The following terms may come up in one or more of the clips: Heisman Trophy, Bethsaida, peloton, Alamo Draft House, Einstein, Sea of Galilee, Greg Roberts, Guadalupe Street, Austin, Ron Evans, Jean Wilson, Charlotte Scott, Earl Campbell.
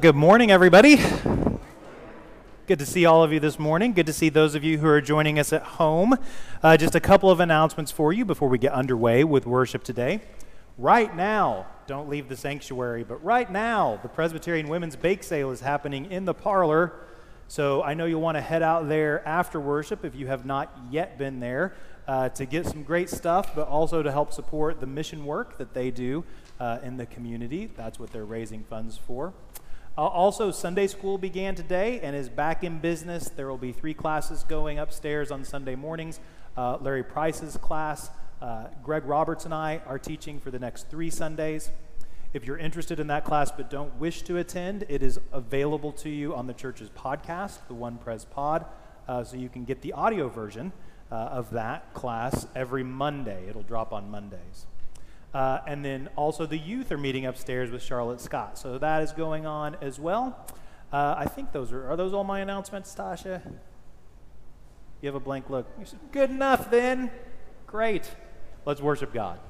Good morning, everybody. Good to see all of you this morning. Good to see those of you who are joining us at home. Just a couple of announcements for you before we get underway with worship today. Right now, don't leave the sanctuary, but right now, the Presbyterian Women's Bake Sale is happening in the parlor. So I know you'll want to head out there after worship if you have not yet been there to get some great stuff, but also to help support the mission work that they do in the community. That's what they're raising funds for. Also, Sunday school began today and is back in business. There will be 3 classes going upstairs on Sunday mornings. Larry Price's class, Greg Roberts and I are teaching for the next 3 Sundays. If you're interested in that class but don't wish to attend, it is available to you on the church's podcast, the One Pres Pod, so you can get the audio version of that class every Monday. It'll drop on Mondays. And then also the youth are meeting upstairs with Charlotte Scott. So that is going on as well. I think those are those all my announcements, Tasha? You have a blank look. You said, good enough then. Great. Let's worship God.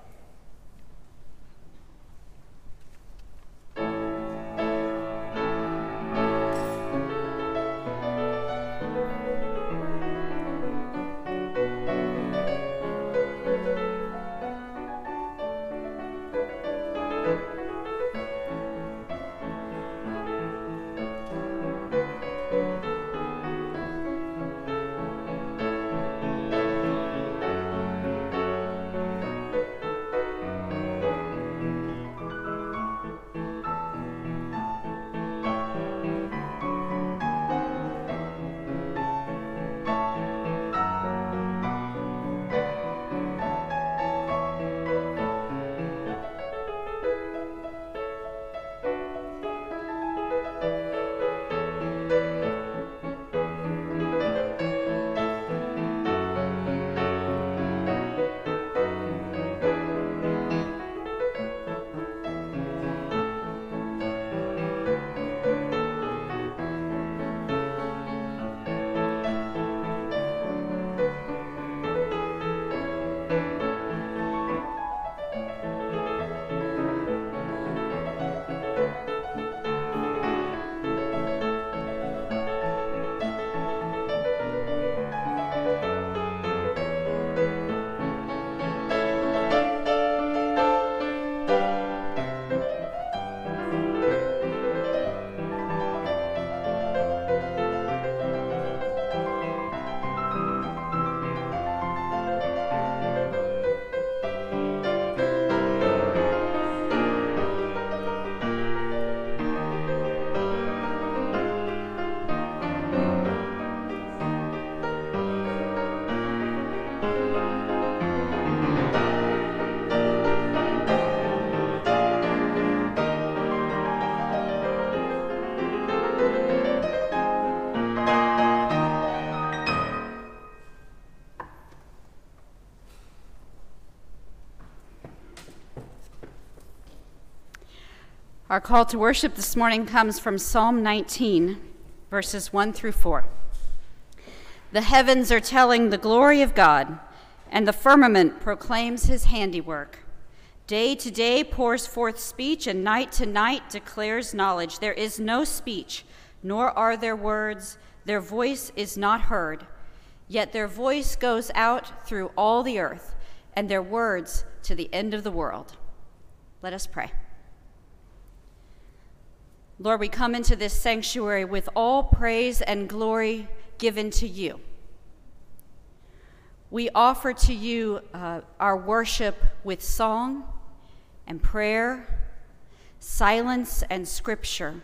Our call to worship this morning comes from Psalm 19, verses 1 through 4. The heavens are telling the glory of God, and the firmament proclaims his handiwork. Day to day pours forth speech, and night to night declares knowledge. There is no speech, nor are there words. Their voice is not heard. Yet their voice goes out through all the earth, and their words to the end of the world. Let us pray. Lord, we come into this sanctuary with all praise and glory given to you. We offer to you our worship with song and prayer, silence and scripture.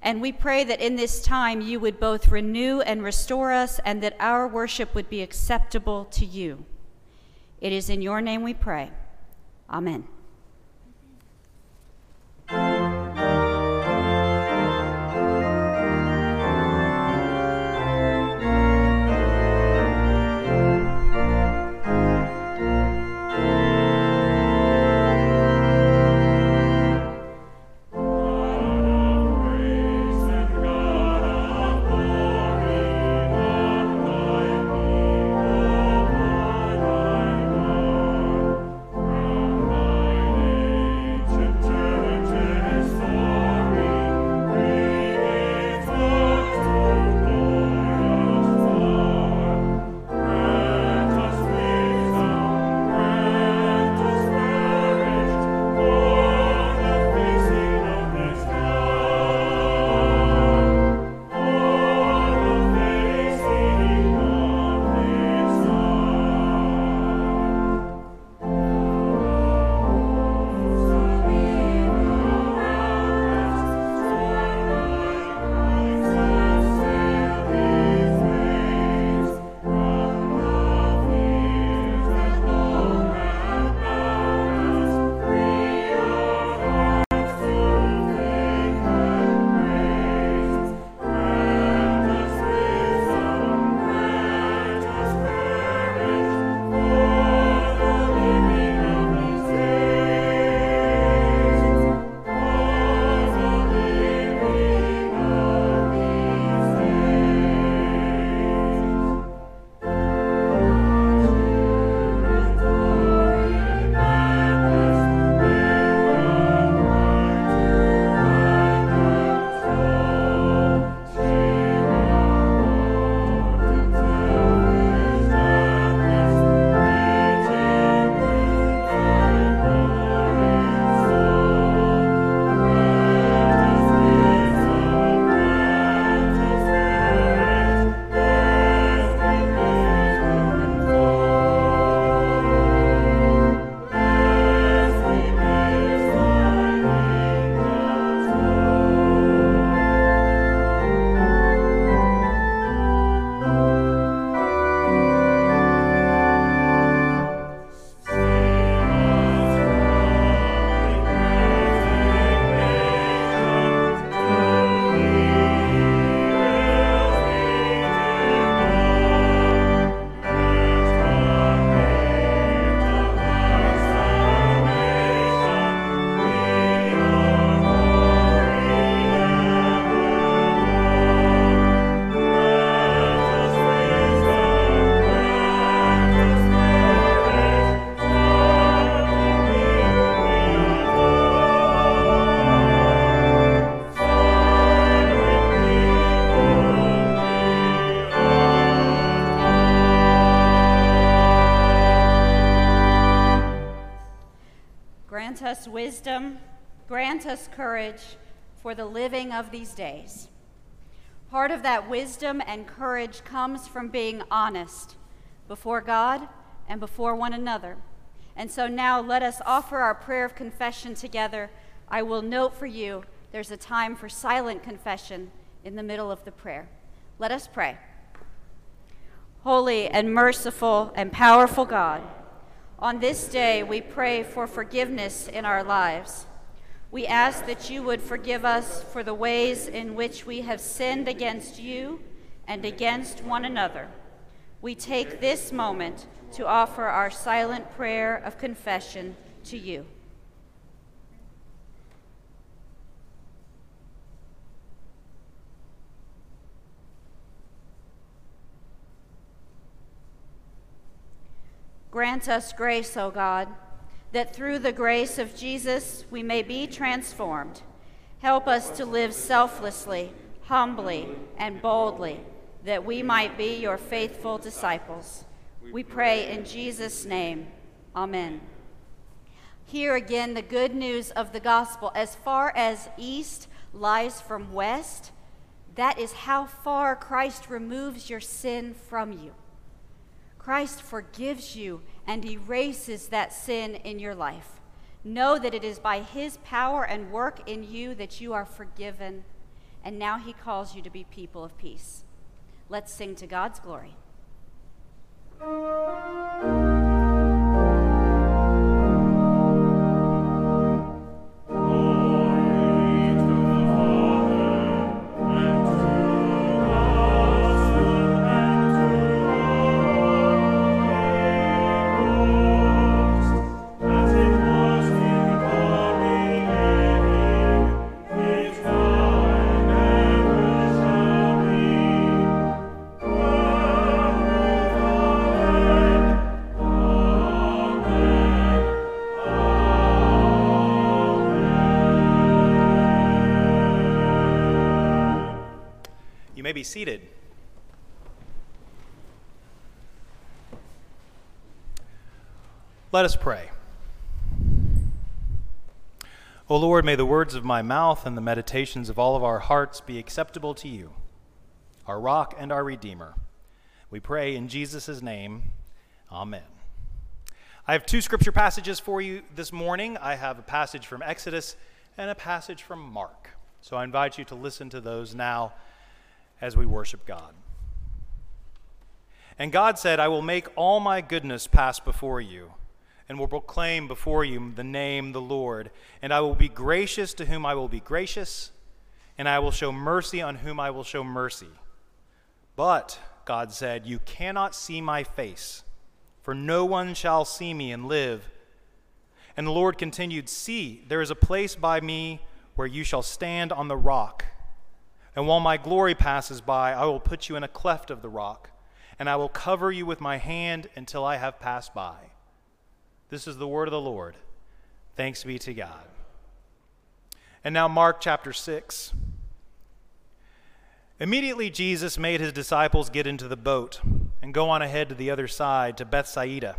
And we pray that in this time you would both renew and restore us and that our worship would be acceptable to you. It is in your name we pray. Amen. Grant us courage for the living of these days. Part of that wisdom and courage comes from being honest before God and before one another. And so now let us offer our prayer of confession together. I will note for you there's a time for silent confession in the middle of the prayer. Let us pray. Holy and merciful and powerful God, on this day we pray for forgiveness in our lives. We ask that you would forgive us for the ways in which we have sinned against you and against one another. We take this moment to offer our silent prayer of confession to you. Grant us grace, O God, that through the grace of Jesus we may be transformed. Help us to live selflessly, humbly, and boldly, that we might be your faithful disciples. We pray in Jesus' name. Amen. Here again, the good news of the gospel. As far as east lies from west, that is how far Christ removes your sin from you. Christ forgives you and erases that sin in your life. Know that it is by his power and work in you that you are forgiven, and now he calls you to be people of peace. Let's sing to God's glory. Be seated. Let us pray. O Lord, may the words of my mouth and the meditations of all of our hearts be acceptable to you, our rock and our redeemer. We pray in Jesus' name. Amen. I have two scripture passages for you this morning. I have a passage from Exodus and a passage from Mark. So I invite you to listen to those now as we worship God. And God said, I will make all my goodness pass before you, and will proclaim before you the name the Lord. And I will be gracious to whom I will be gracious, and I will show mercy on whom I will show mercy. But, God said, you cannot see my face, for no one shall see me and live. And the Lord continued, see, there is a place by me where you shall stand on the rock. And while my glory passes by, I will put you in a cleft of the rock, and I will cover you with my hand until I have passed by. This is the word of the Lord. Thanks be to God. And now Mark chapter 6. Immediately Jesus made his disciples get into the boat and go on ahead to the other side, to Bethsaida,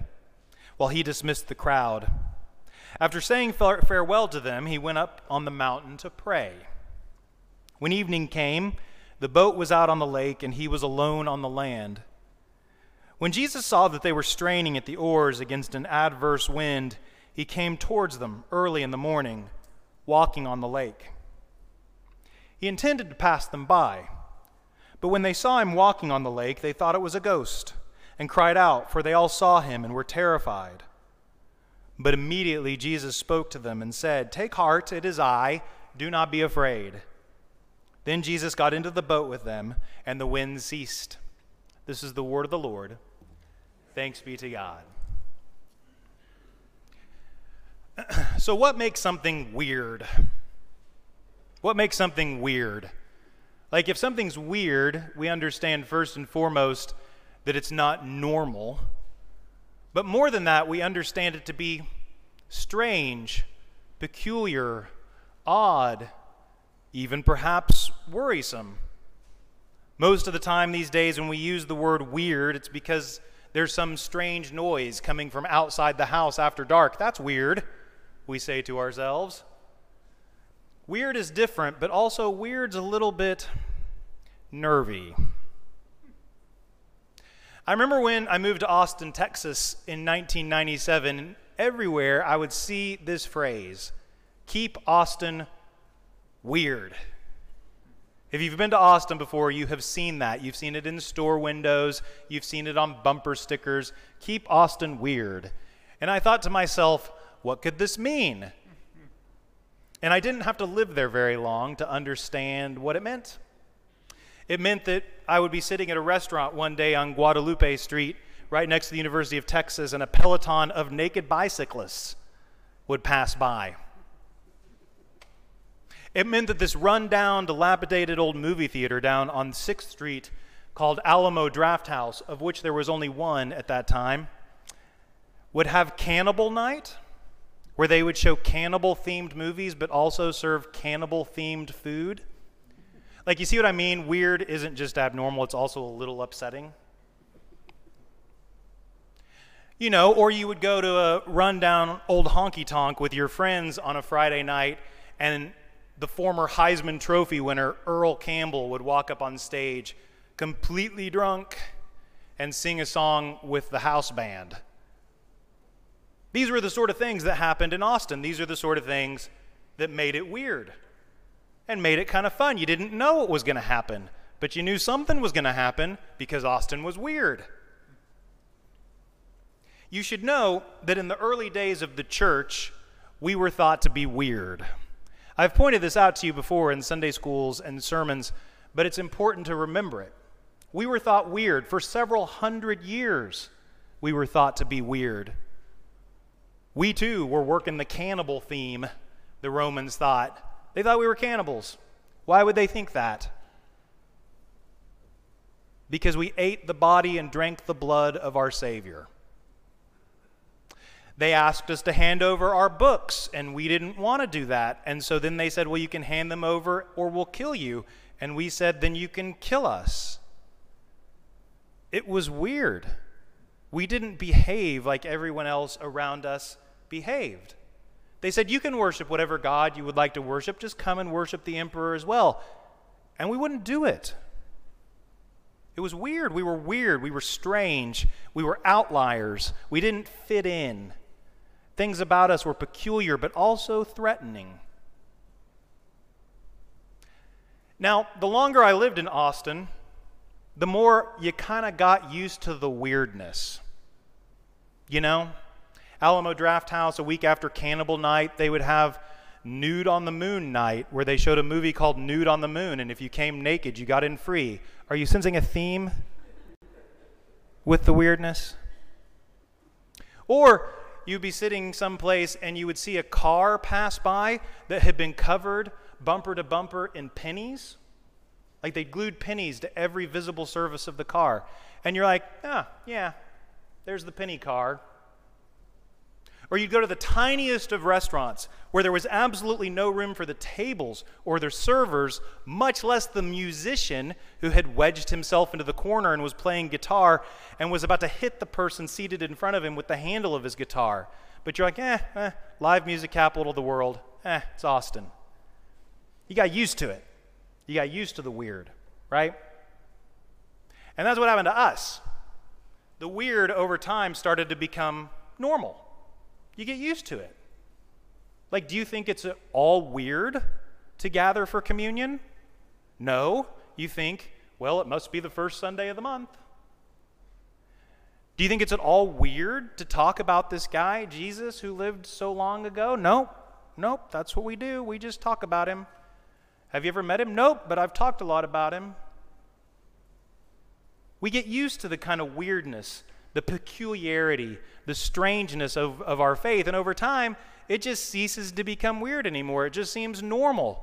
while he dismissed the crowd. After saying farewell to them, he went up on the mountain to pray. When evening came, the boat was out on the lake, and he was alone on the land. When Jesus saw that they were straining at the oars against an adverse wind, he came towards them early in the morning, walking on the lake. He intended to pass them by, but when they saw him walking on the lake, they thought it was a ghost, and cried out, for they all saw him and were terrified. But immediately Jesus spoke to them and said, take heart, it is I, do not be afraid. Then Jesus got into the boat with them, and the wind ceased. This is the word of the Lord. Thanks be to God. So what makes something weird? What makes something weird? Like, if something's weird, we understand first and foremost that it's not normal. But more than that, we understand it to be strange, peculiar, odd, even perhaps worrisome. Most of the time these days when we use the word weird, it's because there's some strange noise coming from outside the house after dark. That's weird, we say to ourselves. Weird is different, but also weird's a little bit nervy. I remember when I moved to Austin, Texas in 1997, everywhere I would see this phrase, keep Austin weird. If you've been to Austin before, you have seen that. You've seen it in store windows. You've seen it on bumper stickers. Keep Austin weird. And I thought to myself, what could this mean? And I didn't have to live there very long to understand what it meant. It meant that I would be sitting at a restaurant one day on Guadalupe Street, right next to the University of Texas, and a peloton of naked bicyclists would pass by. It meant that this run-down, dilapidated old movie theater down on 6th Street called Alamo Draft House, of which there was only one at that time, would have cannibal night, where they would show cannibal-themed movies, but also serve cannibal-themed food. Like, you see what I mean? Weird isn't just abnormal, it's also a little upsetting. You know, or you would go to a rundown old honky-tonk with your friends on a Friday night, and the former Heisman Trophy winner, Earl Campbell, would walk up on stage completely drunk and sing a song with the house band. These were the sort of things that happened in Austin. These are the sort of things that made it weird and made it kind of fun. You didn't know what was going to happen, but you knew something was going to happen because Austin was weird. You should know that in the early days of the church, we were thought to be weird. I've pointed this out to you before in Sunday schools and sermons, but it's important to remember it. We were thought weird. For several hundred years, we were thought to be weird. We, too, were working the cannibal theme, the Romans thought. They thought we were cannibals. Why would they think that? Because we ate the body and drank the blood of our Savior. They asked us to hand over our books, and we didn't want to do that. And so then they said, well, you can hand them over or we'll kill you. And we said, then you can kill us. It was weird. We didn't behave like everyone else around us behaved. They said, you can worship whatever God you would like to worship. Just come and worship the emperor as well. And we wouldn't do it. It was weird. We were weird. We were strange. We were outliers. We didn't fit in. Things about us were peculiar, but also threatening. Now, the longer I lived in Austin, the more you kind of got used to the weirdness. You know? Alamo Draft House, a week after Cannibal Night, they would have Nude on the Moon Night, where they showed a movie called Nude on the Moon, and if you came naked, you got in free. Are you sensing a theme with the weirdness? Or you'd be sitting someplace and you would see a car pass by that had been covered bumper to bumper in pennies. Like they glued pennies to every visible surface of the car. And you're like, ah, yeah, there's the penny car. Or you'd go to the tiniest of restaurants where there was absolutely no room for the tables or their servers, much less the musician who had wedged himself into the corner and was playing guitar and was about to hit the person seated in front of him with the handle of his guitar. But you're like, live music capital of the world. It's Austin. You got used to it. You got used to the weird, right? And that's what happened to us. The weird over time started to become normal. You get used to it. Like, do you think it's all weird to gather for communion? No. You think, well, it must be the first Sunday of the month. Do you think it's at all weird to talk about this guy, Jesus, who lived so long ago? Nope, that's what we do. We just talk about him. Have you ever met him? Nope, but I've talked a lot about him. We get used to the kind of weirdness, the peculiarity, the strangeness of our faith. And over time, it just ceases to become weird anymore. It just seems normal.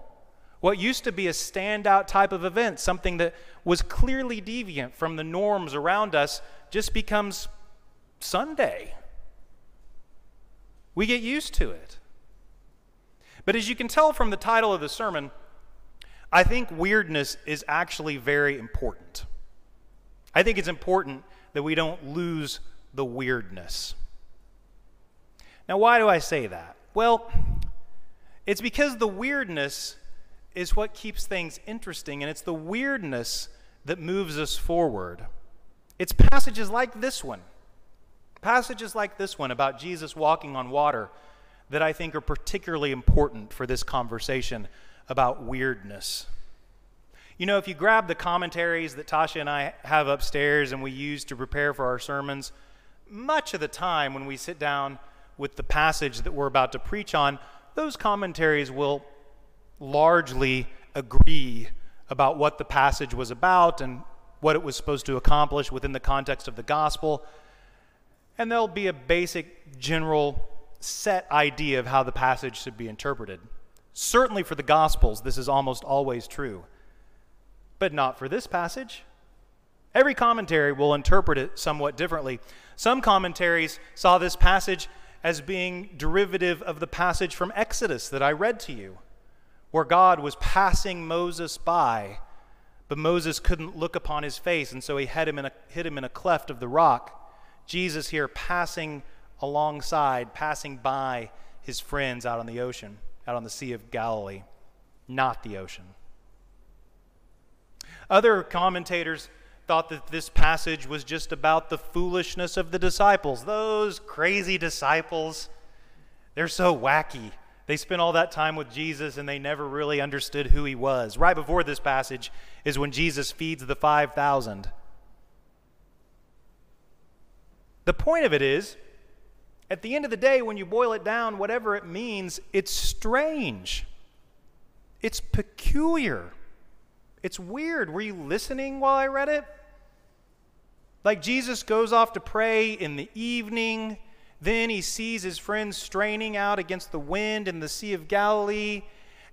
What used to be a standout type of event, something that was clearly deviant from the norms around us, just becomes Sunday. We get used to it. But as you can tell from the title of the sermon, I think weirdness is actually very important. I think it's important that we don't lose the weirdness. Now, why do I say that? Well, It's because the weirdness is what keeps things interesting, and it's the weirdness that moves us forward. It's passages like this one, about Jesus walking on water, that I think are particularly important for this conversation about weirdness. You know, if you grab the commentaries that Tasha and I have upstairs and we use to prepare for our sermons, much of the time when we sit down with the passage that we're about to preach on, those commentaries will largely agree about what the passage was about and what it was supposed to accomplish within the context of the gospel. And there'll be a basic, general, set idea of how the passage should be interpreted. Certainly for the gospels, this is almost always true. But not for this passage. Every commentary will interpret it somewhat differently. Some commentaries saw this passage as being derivative of the passage from Exodus that I read to you, where God was passing Moses by, but Moses couldn't look upon his face, and so he hid him in a cleft of the rock. Jesus here passing alongside, passing by his friends out on the ocean, out on the Sea of Galilee, not the ocean. Other commentators thought that this passage was just about the foolishness of the disciples. Those crazy disciples, they're so wacky. They spent all that time with Jesus and they never really understood who he was. Right before this passage is when Jesus feeds the 5,000. The point of it is, at the end of the day, when you boil it down, whatever it means, it's strange. It's peculiar. It's weird. Were you listening while I read it? Like Jesus goes off to pray in the evening. Then he sees his friends straining out against the wind in the Sea of Galilee.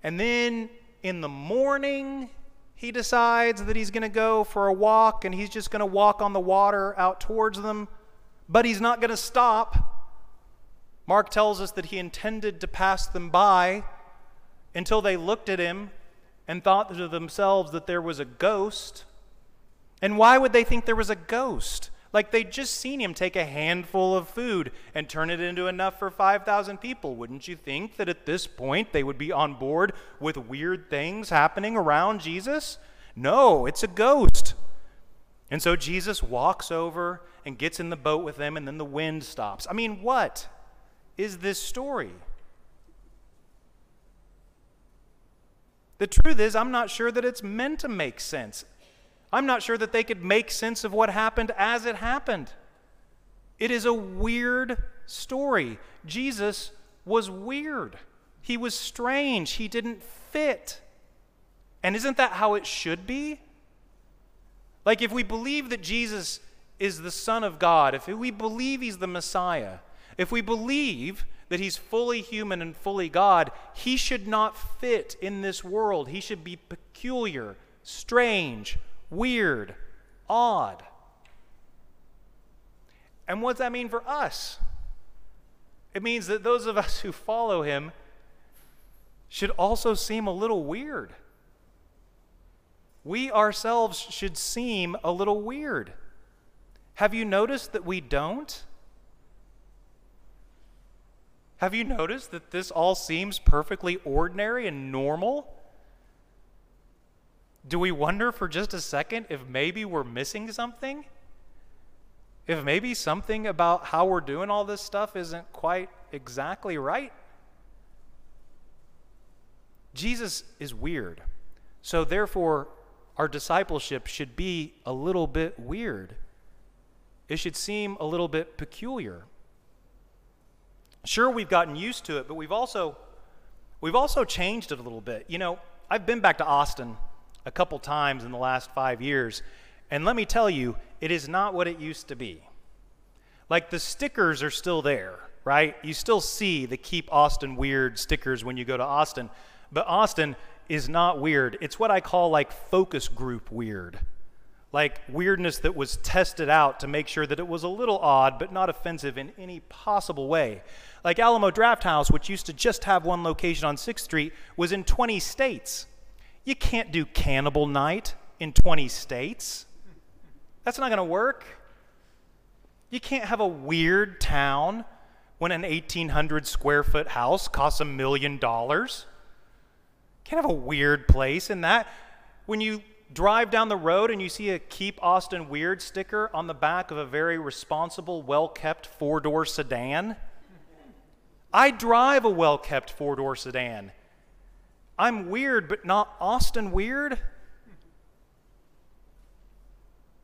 And then in the morning, he decides that he's going to go for a walk, and he's just going to walk on the water out towards them. But he's not going to stop. Mark tells us that he intended to pass them by until they looked at him and thought to themselves that there was a ghost. And why would they think there was a ghost? Like, they'd just seen him take a handful of food and turn it into enough for 5,000 people. Wouldn't you think that at this point they would be on board with weird things happening around Jesus? No, it's a ghost. And so Jesus walks over and gets in the boat with them, and then the wind stops. I mean, what is this story? The truth is, I'm not sure that it's meant to make sense. I'm not sure that they could make sense of what happened as it happened. It is a weird story. Jesus was weird. He was strange. He didn't fit. And isn't that how it should be? Like, if we believe that Jesus is the Son of God, if we believe he's the Messiah, if we believe that he's fully human and fully God, he should not fit in this world. He should be peculiar, strange, weird, odd. And what's that mean for us? It means that those of us who follow him should also seem a little weird. We ourselves should seem a little weird. Have you noticed that we don't? Have you noticed that this all seems perfectly ordinary and normal? Do we wonder for just a second if maybe we're missing something? If maybe something about how we're doing all this stuff isn't quite exactly right? Jesus is weird, so therefore our discipleship should be a little bit weird. It should seem a little bit peculiar. Sure, we've gotten used to it, but we've also changed it a little bit. You know, I've been back to Austin a couple times in the last 5 years, and let me tell you, it is not what it used to be. Like, the stickers are still there, right? You still see the Keep Austin Weird stickers when you go to Austin, but Austin is not weird. It's what I call, like, focus group weird. Like, weirdness that was tested out to make sure that it was a little odd but not offensive in any possible way. Like Alamo Draft House, which used to just have one location on 6th Street, was in 20 states. You can't do cannibal night in 20 states. That's not going to work. You can't have a weird town when an 1,800 square foot house costs $1 million? Kind of a weird place in that when you drive down the road and you see a Keep Austin Weird sticker on the back of a very responsible, well-kept four-door sedan. I drive a well-kept four-door sedan. I'm weird, but not Austin weird.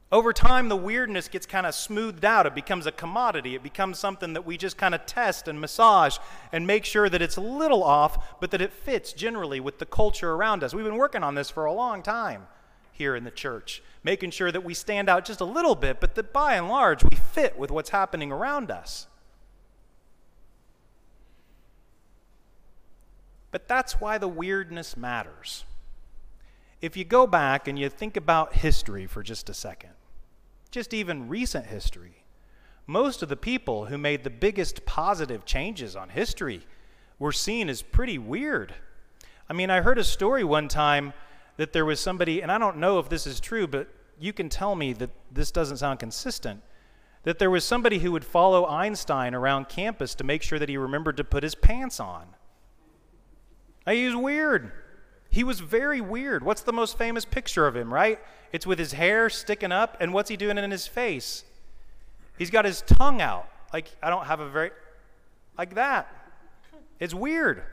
Over time, the weirdness gets kind of smoothed out. It becomes a commodity. It becomes something that we just kind of test and massage and make sure that it's a little off, but that it fits generally with the culture around us. We've been working on this for a long time here in the church, making sure that we stand out just a little bit, but that by and large we fit with what's happening around us. But that's why the weirdness matters. If you go back and you think about history for just a second, just even recent history, most of the people who made the biggest positive changes on history were seen as pretty weird. I mean, I heard a story one time that there was somebody, and I don't know if this is true, but you can tell me that this doesn't sound consistent, that there was somebody who would follow Einstein around campus to make sure that he remembered to put his pants on. He was weird. He was very weird. What's the most famous picture of him, right? It's with his hair sticking up, and what's he doing in his face? He's got his tongue out. Like, I don't have a very, like that. It's weird.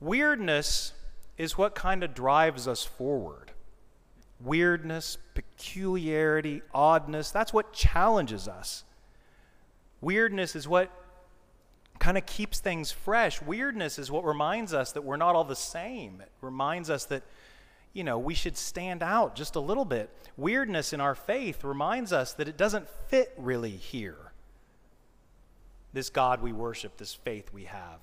Weirdness is what kind of drives us forward. Weirdness, peculiarity, oddness, that's what challenges us. Weirdness is what kind of keeps things fresh. Weirdness is what reminds us that we're not all the same. It reminds us that, you know, we should stand out just a little bit. Weirdness in our faith reminds us that it doesn't fit really here. This God we worship, this faith we have.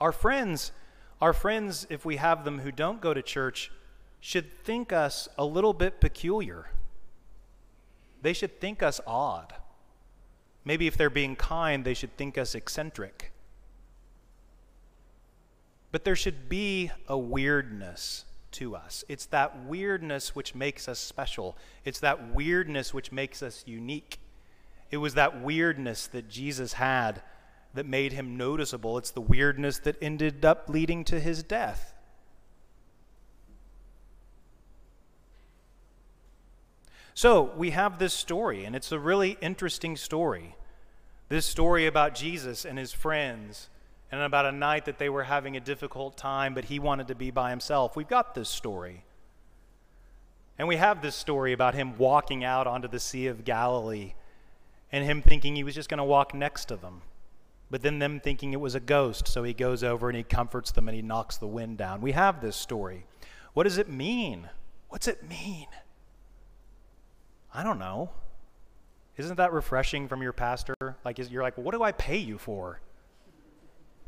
Our friends, if we have them who don't go to church, should think us a little bit peculiar. They should think us odd. Maybe if they're being kind, they should think us eccentric. But there should be a weirdness to us. It's that weirdness which makes us special. It's that weirdness which makes us unique. It was that weirdness that Jesus had that made him noticeable. It's the weirdness that ended up leading to his death. So we have this story, and it's a really interesting story. This story about Jesus and his friends, and about a night that they were having a difficult time, but he wanted to be by himself. We've got this story. And we have this story about him walking out onto the Sea of Galilee and him thinking he was just going to walk next to them. But then them thinking it was a ghost, so he goes over and he comforts them and he knocks the wind down. We have this story. What does it mean? What's it mean? I don't know. Isn't that refreshing from your pastor? Like, you're like, what do I pay you for?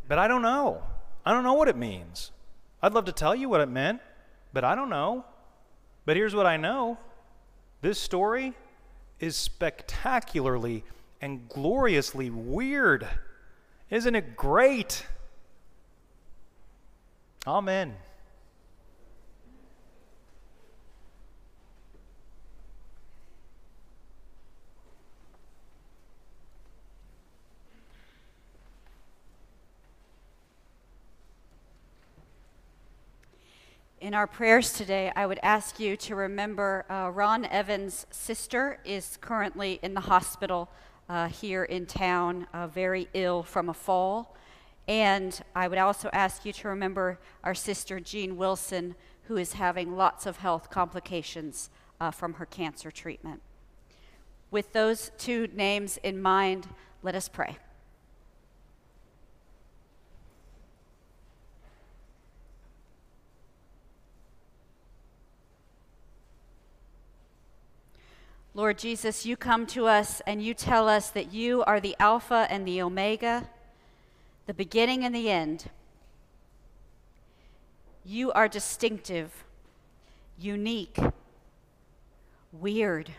But I don't know. I don't know what it means. I'd love to tell you what it meant, but I don't know. But here's what I know. This story is spectacularly and gloriously weird. Isn't it great? Amen. In our prayers today, I would ask you to remember Ron Evans' sister is currently in the hospital here in town, very ill from a fall. And I would also ask you to remember our sister Jean Wilson, who is having lots of health complications from her cancer treatment. With those two names in mind, let us pray. Lord Jesus, you come to us and you tell us that you are the Alpha and the Omega, the beginning and the end. You are distinctive, unique, weird.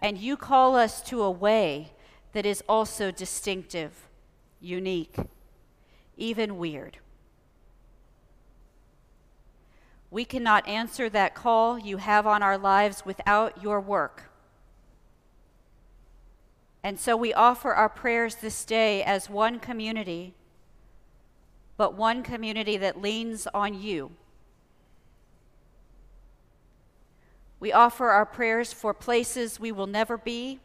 And you call us to a way that is also distinctive, unique, even weird. We cannot answer that call you have on our lives without your work. And so we offer our prayers this day as one community, but one community that leans on you. We offer our prayers for places we will never be,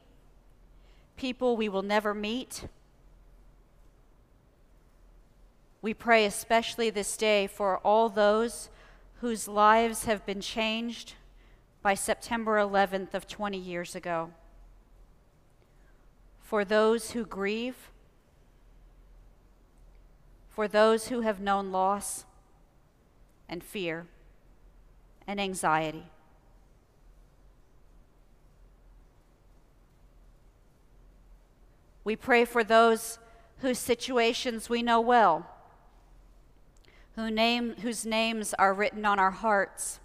people we will never meet. We pray especially this day for all those whose lives have been changed by September 11th of 20 years ago. For those who grieve, for those who have known loss and fear and anxiety. We pray for those whose situations we know well, whose names are written on our hearts.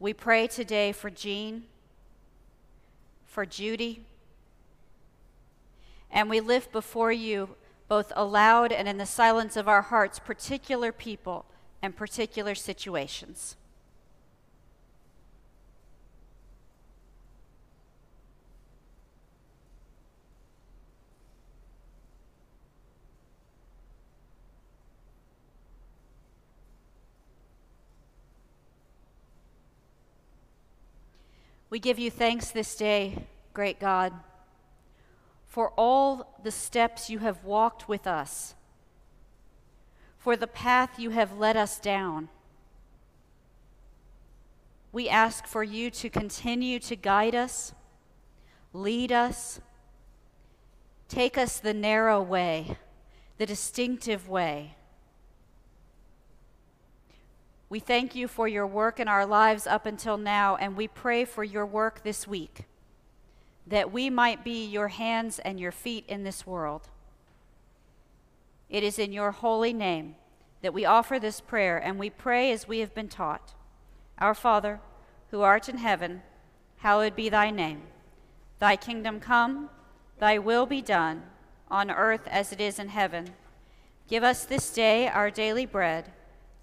We pray today for Jean, for Judy, and we lift before you, both aloud and in the silence of our hearts, particular people and particular situations. We give you thanks this day, great God, for all the steps you have walked with us, for the path you have led us down. We ask for you to continue to guide us, lead us, take us the narrow way, the distinctive way. We thank you for your work in our lives up until now, and we pray for your work this week, that we might be your hands and your feet in this world. It is in your holy name that we offer this prayer, and we pray as we have been taught. Our Father, who art in heaven, hallowed be thy name. Thy kingdom come, thy will be done, on earth as it is in heaven. Give us this day our daily bread,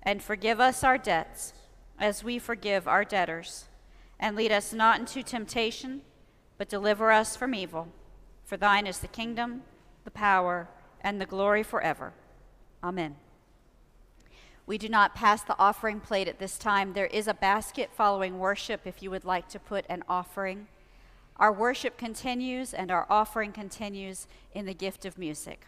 and forgive us our debts, as we forgive our debtors. And lead us not into temptation, but deliver us from evil. For thine is the kingdom, the power, and the glory forever. Amen. We do not pass the offering plate at this time. There is a basket following worship if you would like to put an offering. Our worship continues and our offering continues in the gift of music.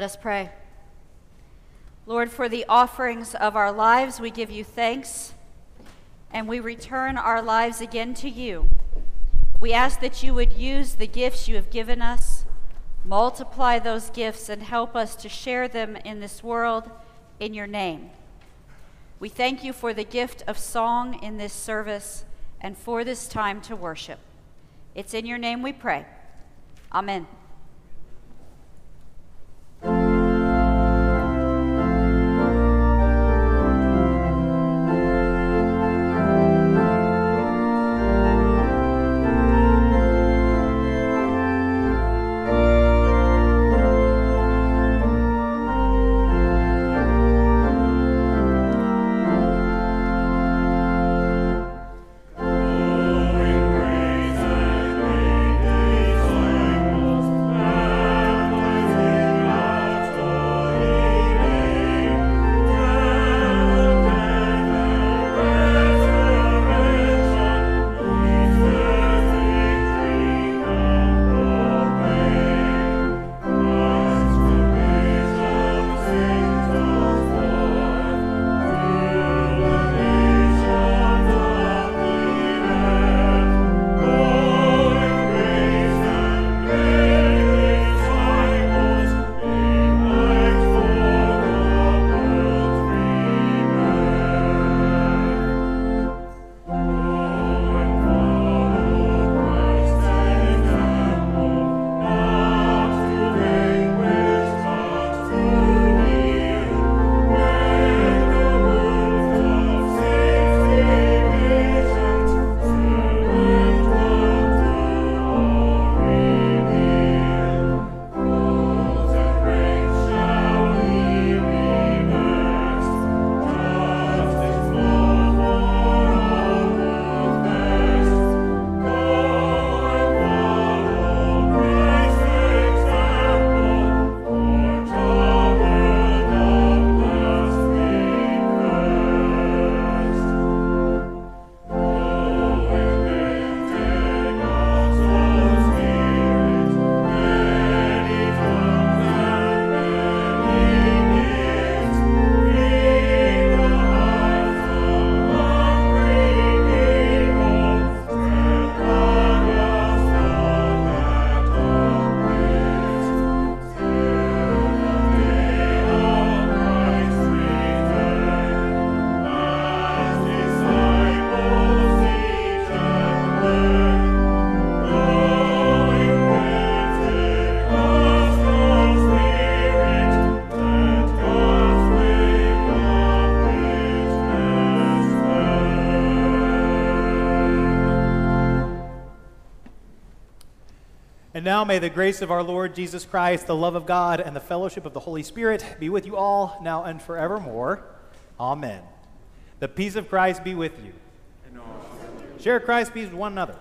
Let us pray. Lord, for the offerings of our lives, we give you thanks, and we return our lives again to you. We ask that you would use the gifts you have given us, multiply those gifts, and help us to share them in this world in your name. We thank you for the gift of song in this service and for this time to worship. It's in your name we pray. Amen. And now may the grace of our Lord Jesus Christ, the love of God, and the fellowship of the Holy Spirit be with you all, now and forevermore. Amen. The peace of Christ be with you. And also with you. Share Christ's peace with one another.